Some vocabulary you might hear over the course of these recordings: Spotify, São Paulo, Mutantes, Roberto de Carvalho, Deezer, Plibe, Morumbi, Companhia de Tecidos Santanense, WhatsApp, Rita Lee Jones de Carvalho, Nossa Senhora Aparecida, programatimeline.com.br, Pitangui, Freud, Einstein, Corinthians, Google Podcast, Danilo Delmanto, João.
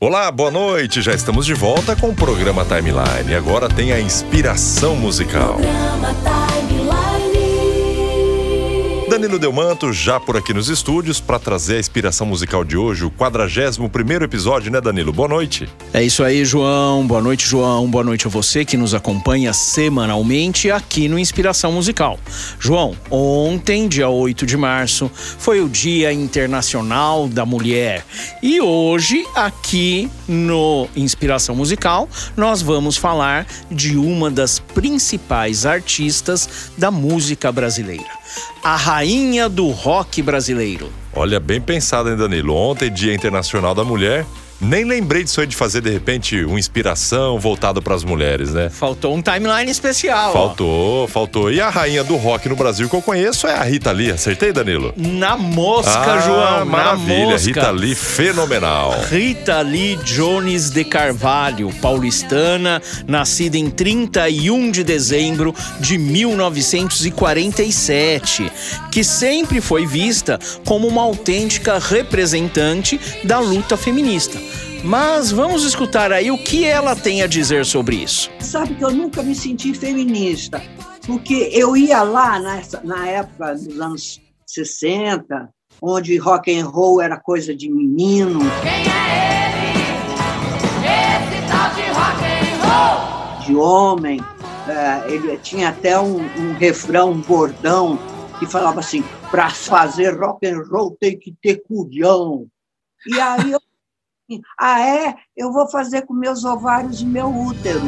Olá, boa noite. Já estamos de volta com o programa Timeline. Agora tem a inspiração musical. Danilo Delmanto já por aqui nos estúdios para trazer a inspiração musical de hoje, o 41º episódio, né, Danilo? Boa noite. É isso aí, João. Boa noite, João. Boa noite a você que nos acompanha semanalmente aqui no Inspiração Musical. João, ontem, dia 8 de março, foi o Dia Internacional da Mulher. E hoje, aqui no Inspiração Musical, nós vamos falar de uma das principais artistas da música brasileira. A rainha do rock brasileiro. Olha, bem pensado, hein, Danilo? Ontem, Dia Internacional da Mulher. Nem lembrei disso aí de fazer, de repente, uma inspiração voltada para as mulheres, né? Faltou um timeline especial. Faltou. E a rainha do rock no Brasil que eu conheço é a Rita Lee. Acertei, Danilo? Na mosca, João. Maravilha. Na mosca. Rita Lee, fenomenal. Rita Lee Jones de Carvalho, paulistana, nascida em 31 de dezembro de 1947, que sempre foi vista como uma autêntica representante da luta feminista. Mas vamos escutar aí o que ela tem a dizer sobre isso. Sabe que eu nunca me senti feminista, porque eu ia lá na época dos anos 60, onde rock and roll era coisa de menino. Quem é ele? Esse tal de rock and roll? De homem. Ele tinha até um refrão, um bordão, que falava assim, para fazer rock and roll tem que ter culhão. E aí eu eu vou fazer com meus ovários e meu útero.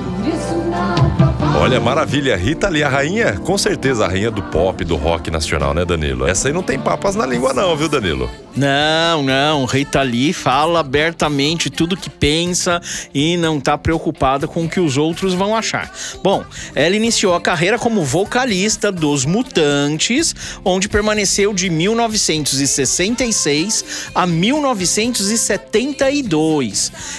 Olha, maravilha, Rita Lee, a rainha, com certeza a rainha do pop, do rock nacional, né, Danilo? Essa aí não tem papas na língua não, viu, Danilo? Não, Rita Lee fala abertamente tudo que pensa e não tá preocupada com o que os outros vão achar. Bom, ela iniciou a carreira como vocalista dos Mutantes, onde permaneceu de 1966 a 1972.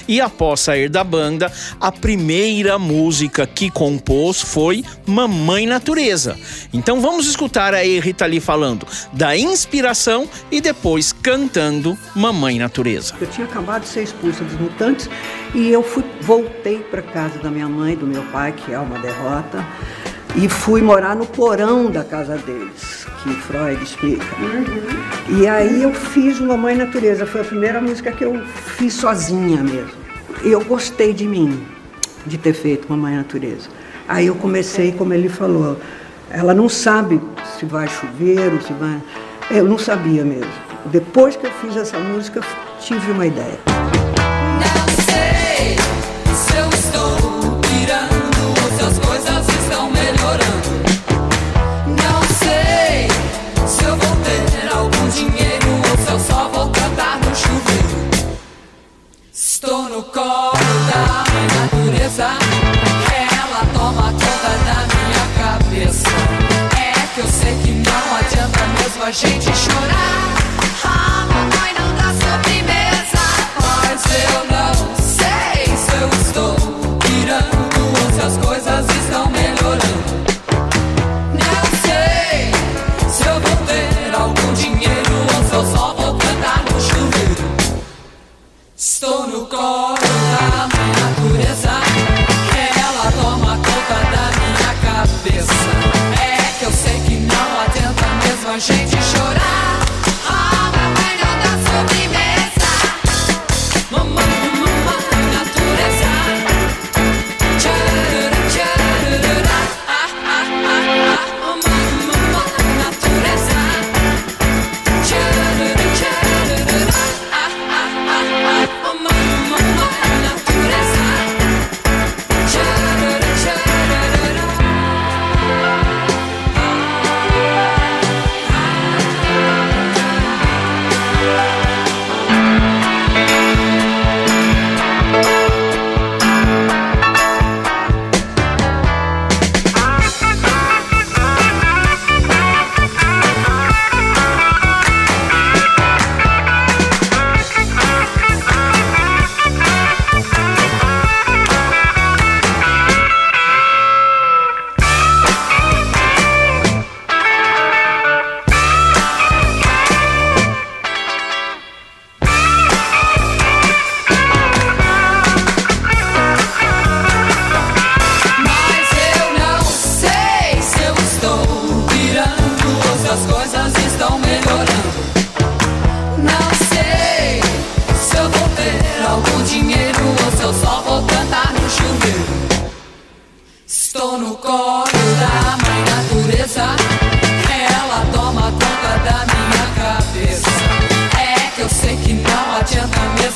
E após sair da banda, a primeira música que compôs foi Mamãe Natureza. Então vamos escutar aí Rita Lee falando da inspiração e depois cantando Mamãe Natureza. Eu tinha acabado de ser expulsa dos Mutantes e eu voltei para casa da minha mãe e do meu pai, que é uma derrota, e fui morar no porão da casa deles, que Freud explica. Uhum. E aí eu fiz Mamãe Natureza, foi a primeira música que eu fiz sozinha mesmo. Eu gostei de mim, de ter feito Mamãe Natureza. Aí eu comecei, como ele falou, ela não sabe se vai chover ou se vai... Eu não sabia mesmo. Depois que eu fiz essa música, tive uma ideia. Não sei se eu estou pirando ou se as coisas estão melhorando. Não sei se eu vou ter algum dinheiro ou se eu só vou cantar no chuveiro. Estou no colo da minha natureza. É que eu sei que não adianta mesmo a gente chorar. A mamãe não dá sobremesa, mas eu não sei se eu estou pirando ou se as coisas estão melhorando. Não sei se eu vou ter algum dinheiro ou se eu só vou cantar no chuveiro. Estou no colo da minha natureza, ela toma conta da minha cabeça. A gente chorar, a mamãe não dá sobremesa. Mamãe natureza. Tcharará, tcharará. Mamãe natureza. Tcharará, tcharará. Mamãe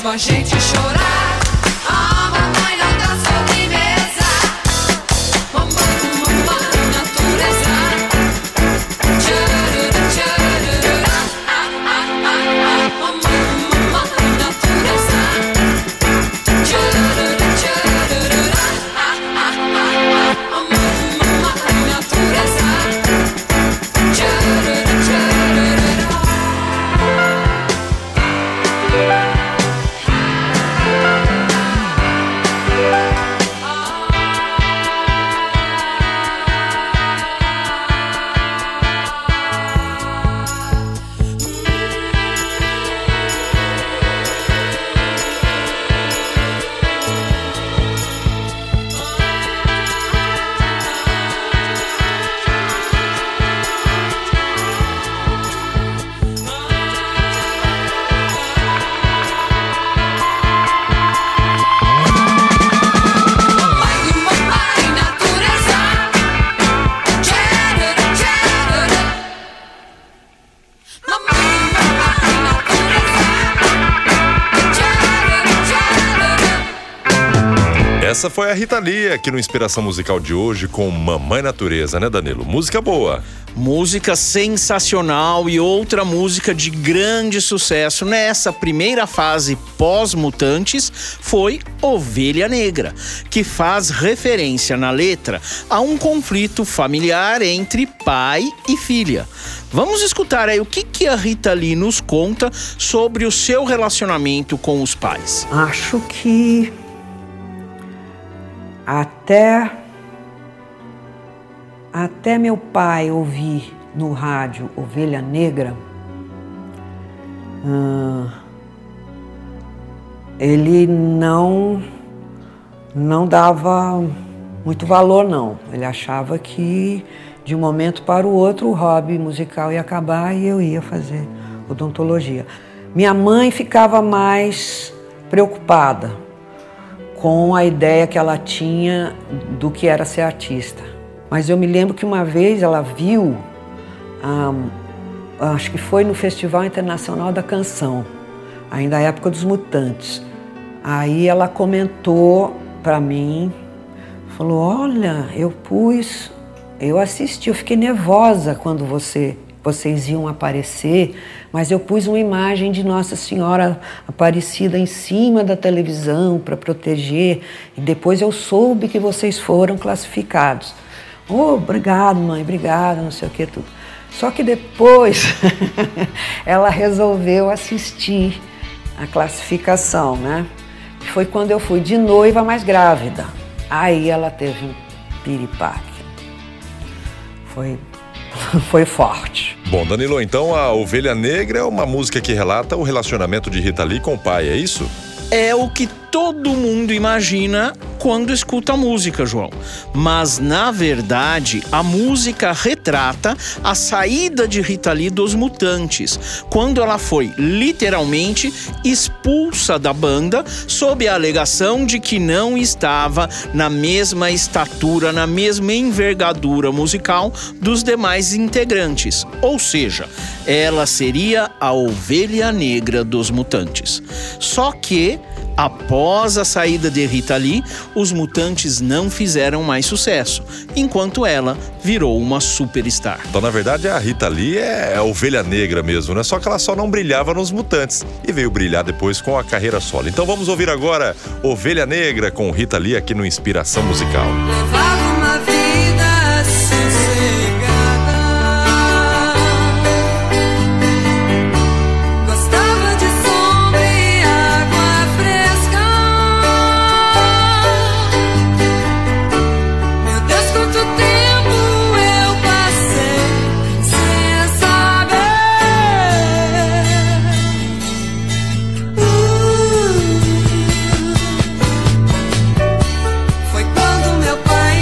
mesmo a gente chorar. A mamãe não dá sobre mesa. Mamãe, mamãe, natureza. Tchururu, tchururu. Ah, ah, ah, ah. Mamãe, mamãe, natureza. Tchururu, tchururu. Ah, ah, ah, ah. Mamãe, mamãe, natureza. Tchururu, tchururu. Essa foi a Rita Lee aqui no Inspiração Musical de hoje com Mamãe Natureza, né, Danilo? Música boa. Música sensacional e outra música de grande sucesso nessa primeira fase pós-Mutantes foi Ovelha Negra, que faz referência na letra a um conflito familiar entre pai e filha. Vamos escutar aí o que a Rita Lee nos conta sobre o seu relacionamento com os pais. Acho que até meu pai ouvir no rádio Ovelha Negra, ele não dava muito valor, não. Ele achava que de um momento para o outro o hobby musical ia acabar e eu ia fazer odontologia. Minha mãe ficava mais preocupada com a ideia que ela tinha do que era ser artista. Mas eu me lembro que uma vez ela viu, acho que foi no Festival Internacional da Canção, ainda na época dos Mutantes. Aí ela comentou para mim, falou, olha, eu assisti, eu fiquei nervosa quando vocês iam aparecer, mas eu pus uma imagem de Nossa Senhora Aparecida em cima da televisão para proteger, e depois eu soube que vocês foram classificados. Oh, obrigado, mãe, obrigada, não sei o que, tudo. Só que depois ela resolveu assistir a classificação, né? Foi quando eu fui de noiva, mas grávida. Aí ela teve um piripaque. Foi forte. Bom, Danilo, então a Ovelha Negra é uma música que relata o relacionamento de Rita Lee com o pai, é isso? É o que todo mundo imagina quando escuta a música, João. Mas, na verdade, a música retrata a saída de Rita Lee dos Mutantes, quando ela foi, literalmente, expulsa da banda sob a alegação de que não estava na mesma estatura, na mesma envergadura musical dos demais integrantes. Ou seja, ela seria a Ovelha Negra dos Mutantes. Só que, após a saída de Rita Lee, os Mutantes não fizeram mais sucesso, enquanto ela virou uma superstar. Então, na verdade, a Rita Lee é a Ovelha Negra mesmo, né? Só que ela só não brilhava nos Mutantes e veio brilhar depois com a carreira solo. Então vamos ouvir agora Ovelha Negra com Rita Lee aqui no Inspiração Musical. Levava uma vida foi quando meu pai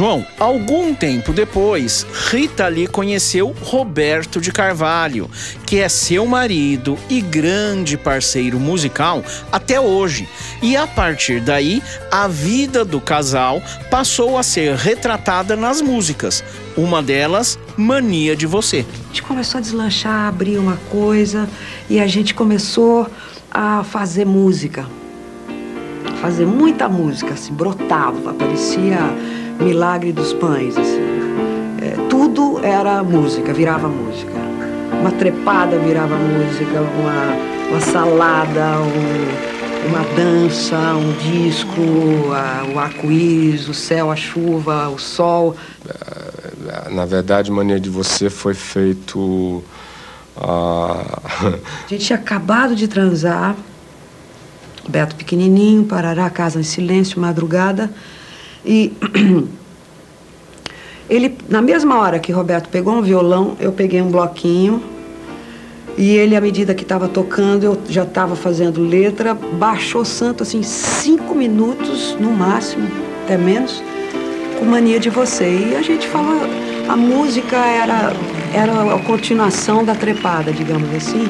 João. Algum tempo depois, Rita Lee conheceu Roberto de Carvalho, que é seu marido e grande parceiro musical até hoje. E a partir daí, a vida do casal passou a ser retratada nas músicas. Uma delas, Mania de Você. A gente começou a deslanchar, abrir uma coisa, e a gente começou a fazer música. Fazer muita música, assim, brotava, parecia milagre dos pães, assim. Tudo era música, virava música. Uma trepada virava música, uma salada, uma dança, um disco, o arco-íris, o céu, a chuva, o sol. Na verdade, Mania de Você foi feito... A gente tinha acabado de transar, Beto pequenininho, parará, casa em silêncio, madrugada. E ele, na mesma hora que Roberto pegou um violão, eu peguei um bloquinho. E ele, à medida que estava tocando, eu já estava fazendo letra. Baixou santo, assim, 5 minutos, no máximo, até menos, com Mania de Você. E a gente falou, a música era a continuação da trepada, digamos assim.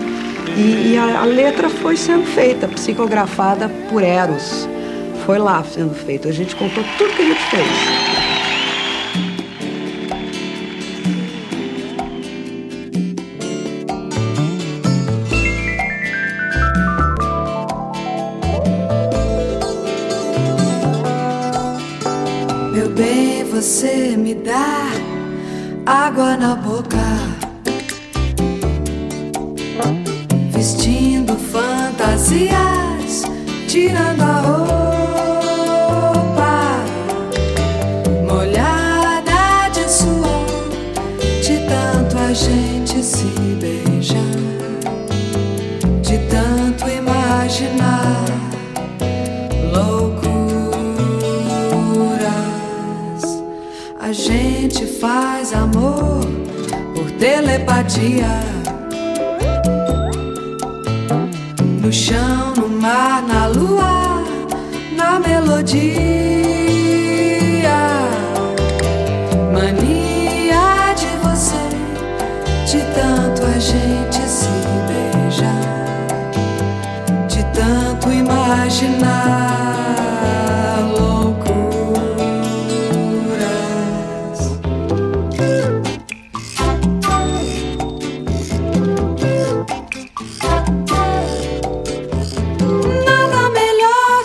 E a letra foi sendo feita, psicografada por Eros. Foi lá sendo feito. A gente contou tudo que a gente fez. Meu bem, você me dá água na boca, vestindo fantasias, tirando a roupa molhada de suor, de tanto a gente se beijar, de tanto imaginar loucuras. A gente faz amor por telepatia, no chão, no mar, na lua, na melodia. Mania de você, de tanto a gente se beijar, de tanto imaginar loucuras. Nada melhor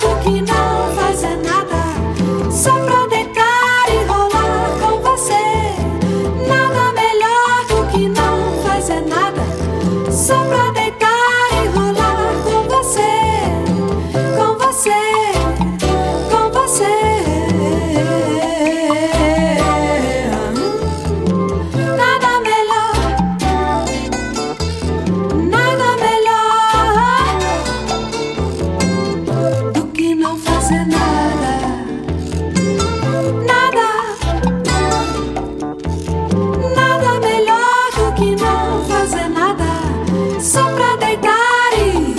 do que não fazer nada, fazer nada. Nada. Nada melhor do que não fazer nada. Só pra deitar e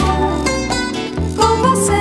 com você.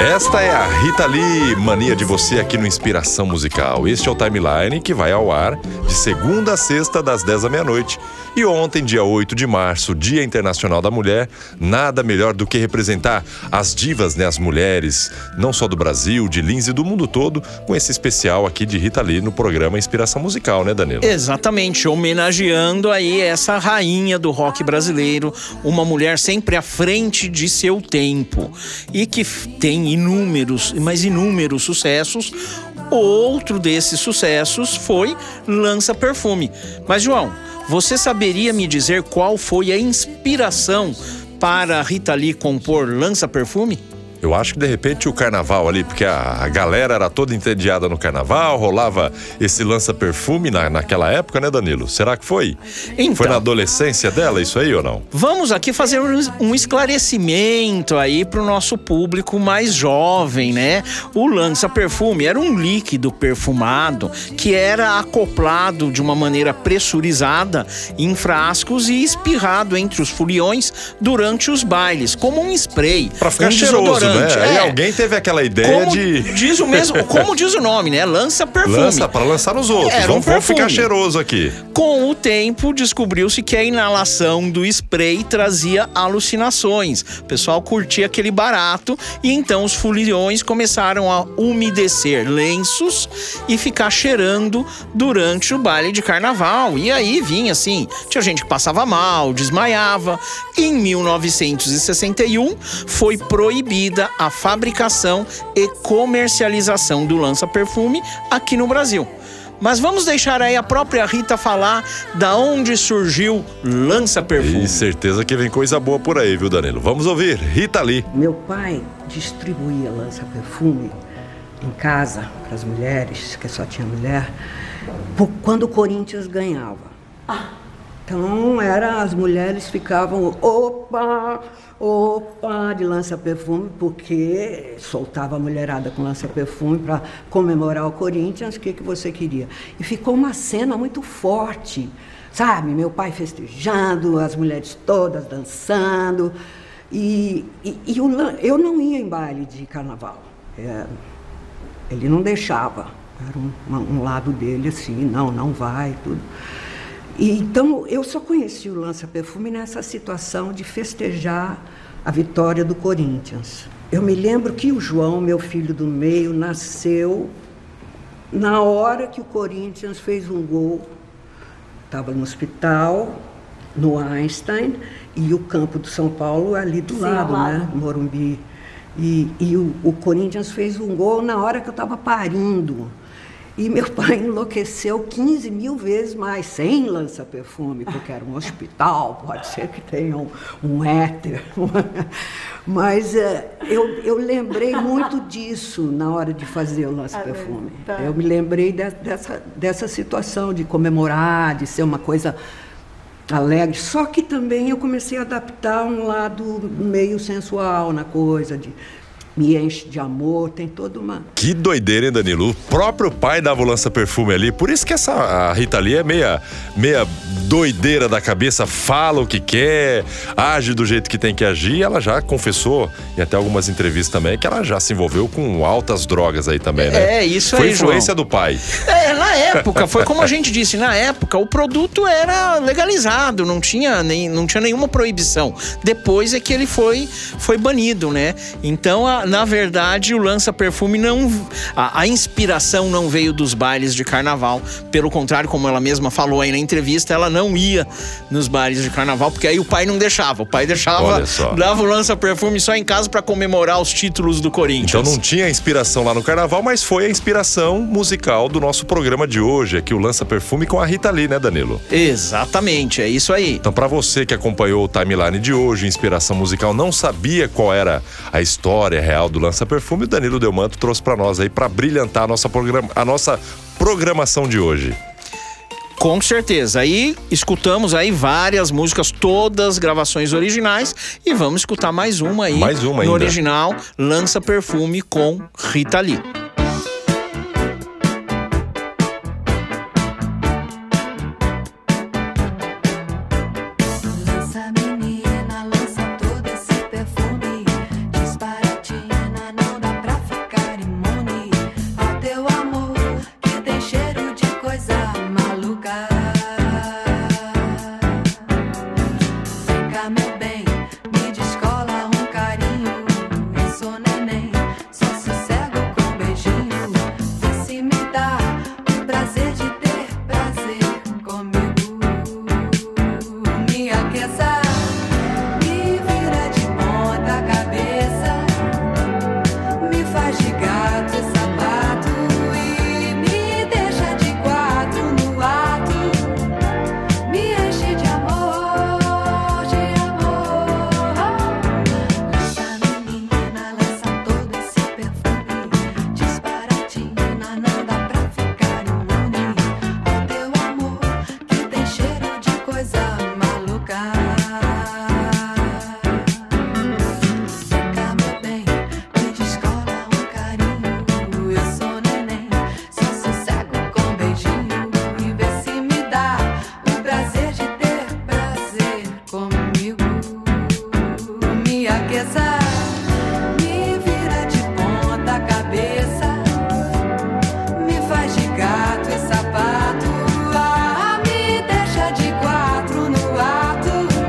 Esta é a Rita Lee, mania de você aqui no Inspiração Musical. Este é o Timeline que vai ao ar de segunda a sexta das 10 da meia-noite. E ontem, dia 8 de março, Dia Internacional da Mulher, nada melhor do que representar as divas, né, as mulheres, não só do Brasil, de Lins e do mundo todo, com esse especial aqui de Rita Lee no programa Inspiração Musical, né, Danilo? Exatamente, homenageando aí essa rainha do rock brasileiro, uma mulher sempre à frente de seu tempo e que tem inúmeros sucessos. Outro desses sucessos foi Lança Perfume. Mas, João, você saberia me dizer qual foi a inspiração para Rita Lee compor Lança Perfume? Eu acho que, de repente, o carnaval ali, porque a galera era toda entediada no carnaval, rolava esse lança-perfume naquela época, né, Danilo? Será que foi? Então, foi na adolescência dela isso aí ou não? Vamos aqui fazer um esclarecimento aí pro nosso público mais jovem, né? O lança-perfume era um líquido perfumado que era acoplado de uma maneira pressurizada em frascos e espirrado entre os foliões durante os bailes, como um spray. Pra ficar cheiroso, né? É. E alguém teve aquela ideia como de... Como diz o nome, né? Lança perfume. Lança para lançar nos outros. Vamos ficar cheiroso aqui. Com o tempo, descobriu-se que a inalação do spray trazia alucinações. O pessoal curtia aquele barato e então os foliões começaram a umedecer lenços e ficar cheirando durante o baile de carnaval. E aí vinha assim, tinha gente que passava mal, desmaiava. Em 1961, foi proibida a fabricação e comercialização do lança-perfume aqui no Brasil. Mas vamos deixar aí a própria Rita falar da onde surgiu lança-perfume. E certeza que vem coisa boa por aí, viu, Danilo? Vamos ouvir Rita Lee. Meu pai distribuía lança-perfume em casa para as mulheres, que só tinha mulher, quando o Corinthians ganhava. Então, as mulheres ficavam, opa, de lança-perfume, porque soltava a mulherada com lança-perfume para comemorar o Corinthians, o que você queria? E ficou uma cena muito forte, sabe? Meu pai festejando, as mulheres todas dançando. E eu não ia em baile de carnaval, ele não deixava, era um lado dele assim, não vai, tudo. Então, eu só conheci o lança-perfume nessa situação de festejar a vitória do Corinthians. Eu me lembro que o João, meu filho do meio, nasceu na hora que o Corinthians fez um gol. Estava no hospital, no Einstein, e o campo do São Paulo ali do lado, né? Morumbi. E o Corinthians fez um gol na hora que eu estava parindo. E meu pai enlouqueceu 15 mil vezes mais, sem lança-perfume, porque era um hospital, pode ser que tenha um éter. Mas eu lembrei muito disso na hora de fazer o lança-perfume. Eu me lembrei dessa situação de comemorar, de ser uma coisa alegre. Só que também eu comecei a adaptar um lado meio sensual na coisa, de... me enche de amor, tem toda uma... Que doideira, hein, Danilo? O próprio pai dava o lança-perfume ali, por isso que a Rita Lee é meia doideira da cabeça, fala o que quer, age do jeito que tem que agir, e ela já confessou, e até algumas entrevistas também, que ela já se envolveu com altas drogas aí também, né? É, isso aí, foi influência do pai. Na época, foi como a gente disse, na época o produto era legalizado, não tinha nenhuma proibição. Depois é que ele foi banido, né? Então, na verdade, o lança-perfume não... A inspiração não veio dos bailes de carnaval. Pelo contrário, como ela mesma falou aí na entrevista, ela não ia nos bailes de carnaval, porque aí o pai não deixava. O pai deixava, dava o lança-perfume só em casa para comemorar os títulos do Corinthians. Então não tinha inspiração lá no carnaval, mas foi a inspiração musical do nosso programa de hoje, aqui o Lança-Perfume com a Rita Lee, né, Danilo? Exatamente, é isso aí. Então, para você que acompanhou o timeline de hoje, inspiração musical, não sabia qual era a história real do Lança-Perfume, o Danilo Delmanto trouxe para nós aí, para brilhantar a nossa programação de hoje. Com certeza. Aí escutamos aí várias músicas, todas gravações originais, e vamos escutar mais uma aí. Mais uma ainda. No original, Lança Perfume com Rita Lee. Gato e sapato, ah, me deixa de quatro no ato.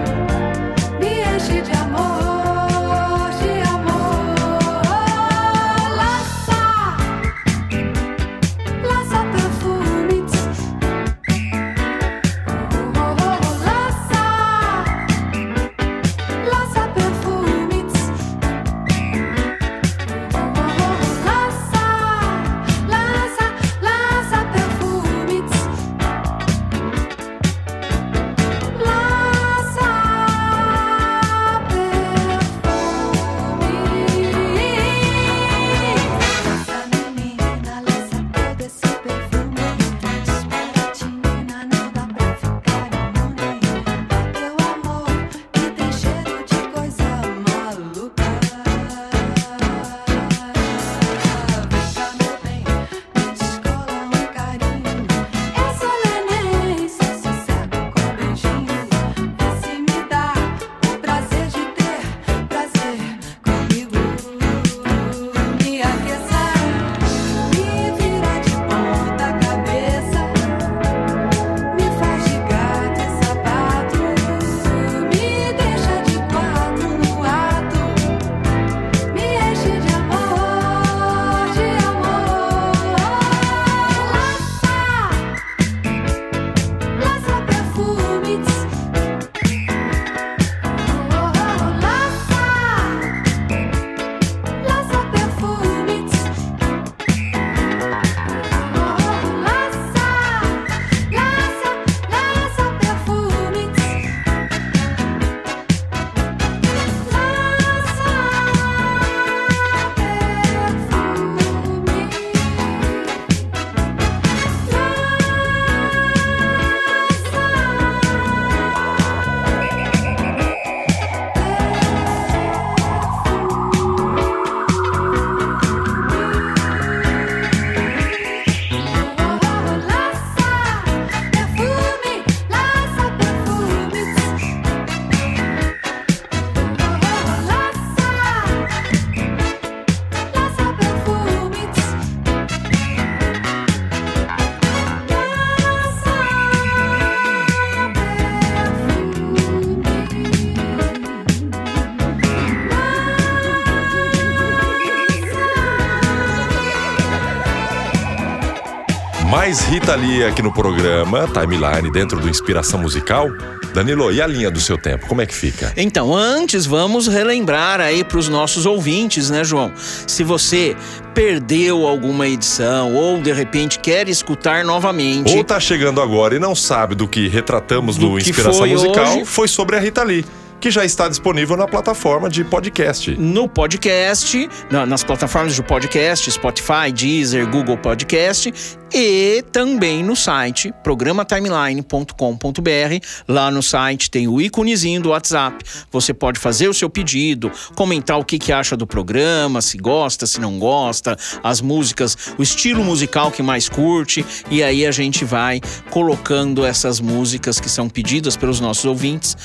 mais Rita Lee aqui no programa Timeline, dentro do Inspiração Musical. Danilo, e a linha do seu tempo, como é que fica? Então, antes vamos relembrar aí para os nossos ouvintes, né, João? Se você perdeu alguma edição ou de repente quer escutar novamente, ou tá chegando agora e não sabe do que retratamos do Inspiração Musical, hoje foi sobre a Rita Lee, que já está disponível na plataforma de podcast. No podcast, nas plataformas de podcast, Spotify, Deezer, Google Podcast, e também no site programatimeline.com.br. Lá no site tem o íconezinho do WhatsApp. Você pode fazer o seu pedido, comentar o que acha do programa, se gosta, se não gosta, as músicas, o estilo musical que mais curte, e aí a gente vai colocando essas músicas que são pedidas pelos nossos ouvintes,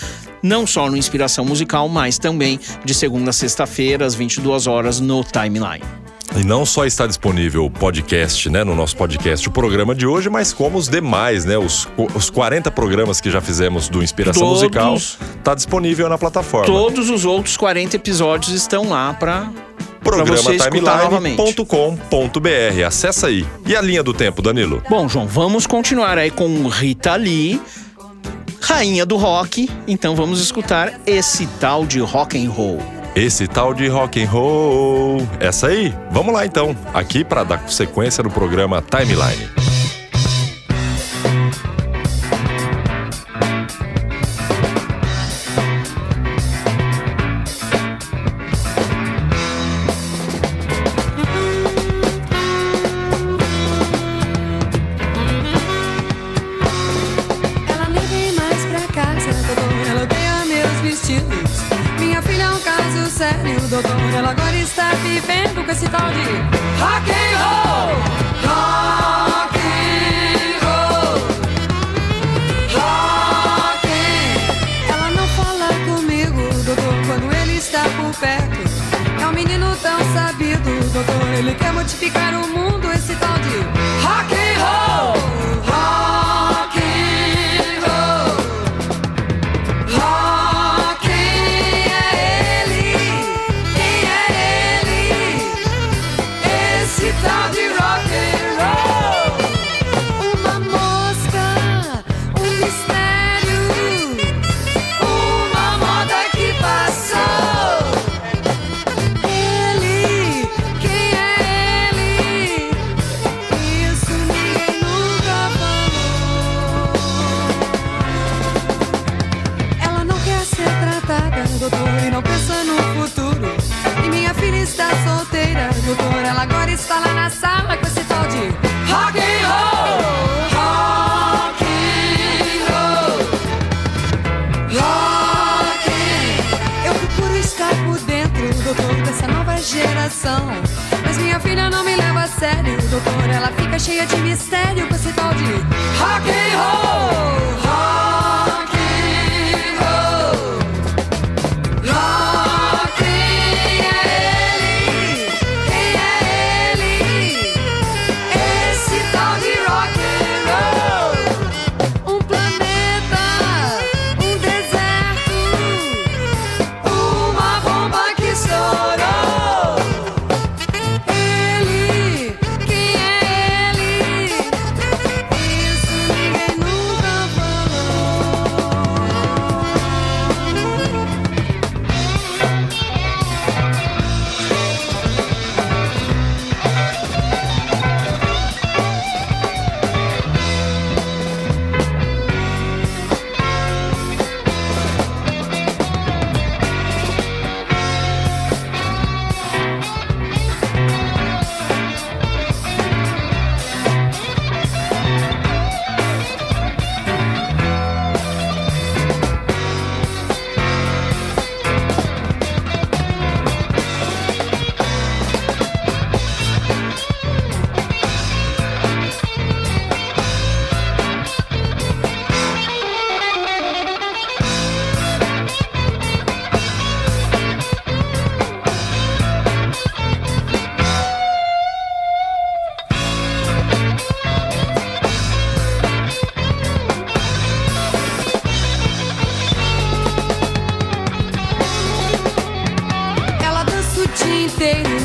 não só no Inspiração Musical, mas também de segunda a sexta-feira, às 22 horas, no Timeline. E não só está disponível o podcast, né, no nosso podcast, o programa de hoje, mas como os demais, né, os 40 programas que já fizemos do Inspiração Musical, está disponível na plataforma. Todos os outros 40 episódios estão lá para você escutar novamente. programatimeline.com.br. Acessa aí. E a linha do tempo, Danilo? Bom, João, vamos continuar aí com Rita Lee, rainha do rock. Então vamos escutar esse tal de rock and roll. Esse tal de rock and roll. Essa aí? Vamos lá então, aqui para dar sequência no programa Timeline. Ela agora está vivendo com esse tal de rock and roll, rock and roll, rock and... Ela não fala comigo, doutor, quando ele está por perto. É um menino tão sabido, doutor, ele quer modificar o mundo, esse tal de rock and roll, rock and roll, rock. Ela agora está lá na sala com esse tal de rock and roll, rock and roll, rock and... Eu procuro estar por dentro, doutor, dessa nova geração, mas minha filha não me leva a sério, doutor. Ela fica cheia de mistério com esse tal de rock and roll, rock and roll, rock.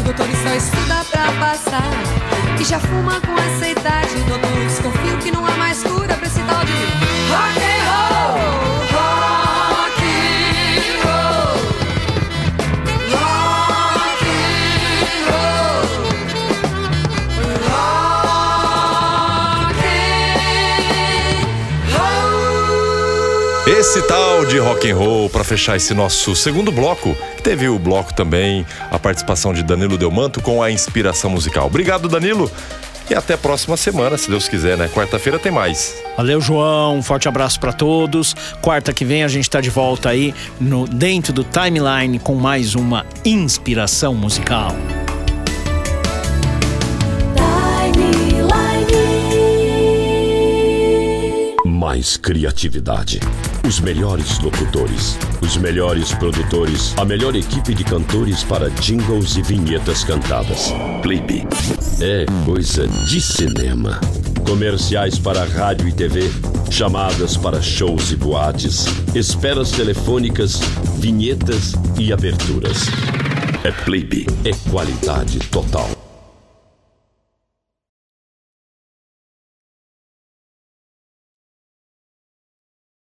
Doutor, só estuda pra passar e já fuma com essa idade, doutor. Esse tal de rock and roll para fechar esse nosso segundo bloco, que teve o bloco também, a participação de Danilo Delmanto com a inspiração musical. Obrigado, Danilo, e até a próxima semana, se Deus quiser, né? Quarta-feira tem mais. Valeu, João, um forte abraço para todos. Quarta que vem a gente tá de volta aí no Dentro do Timeline com mais uma inspiração musical. Mais criatividade. Os melhores locutores, os melhores produtores, a melhor equipe de cantores para jingles e vinhetas cantadas. Plibe. É coisa de cinema. Comerciais para rádio e TV, chamadas para shows e boates, esperas telefônicas, vinhetas e aberturas. É Plibe. É qualidade total.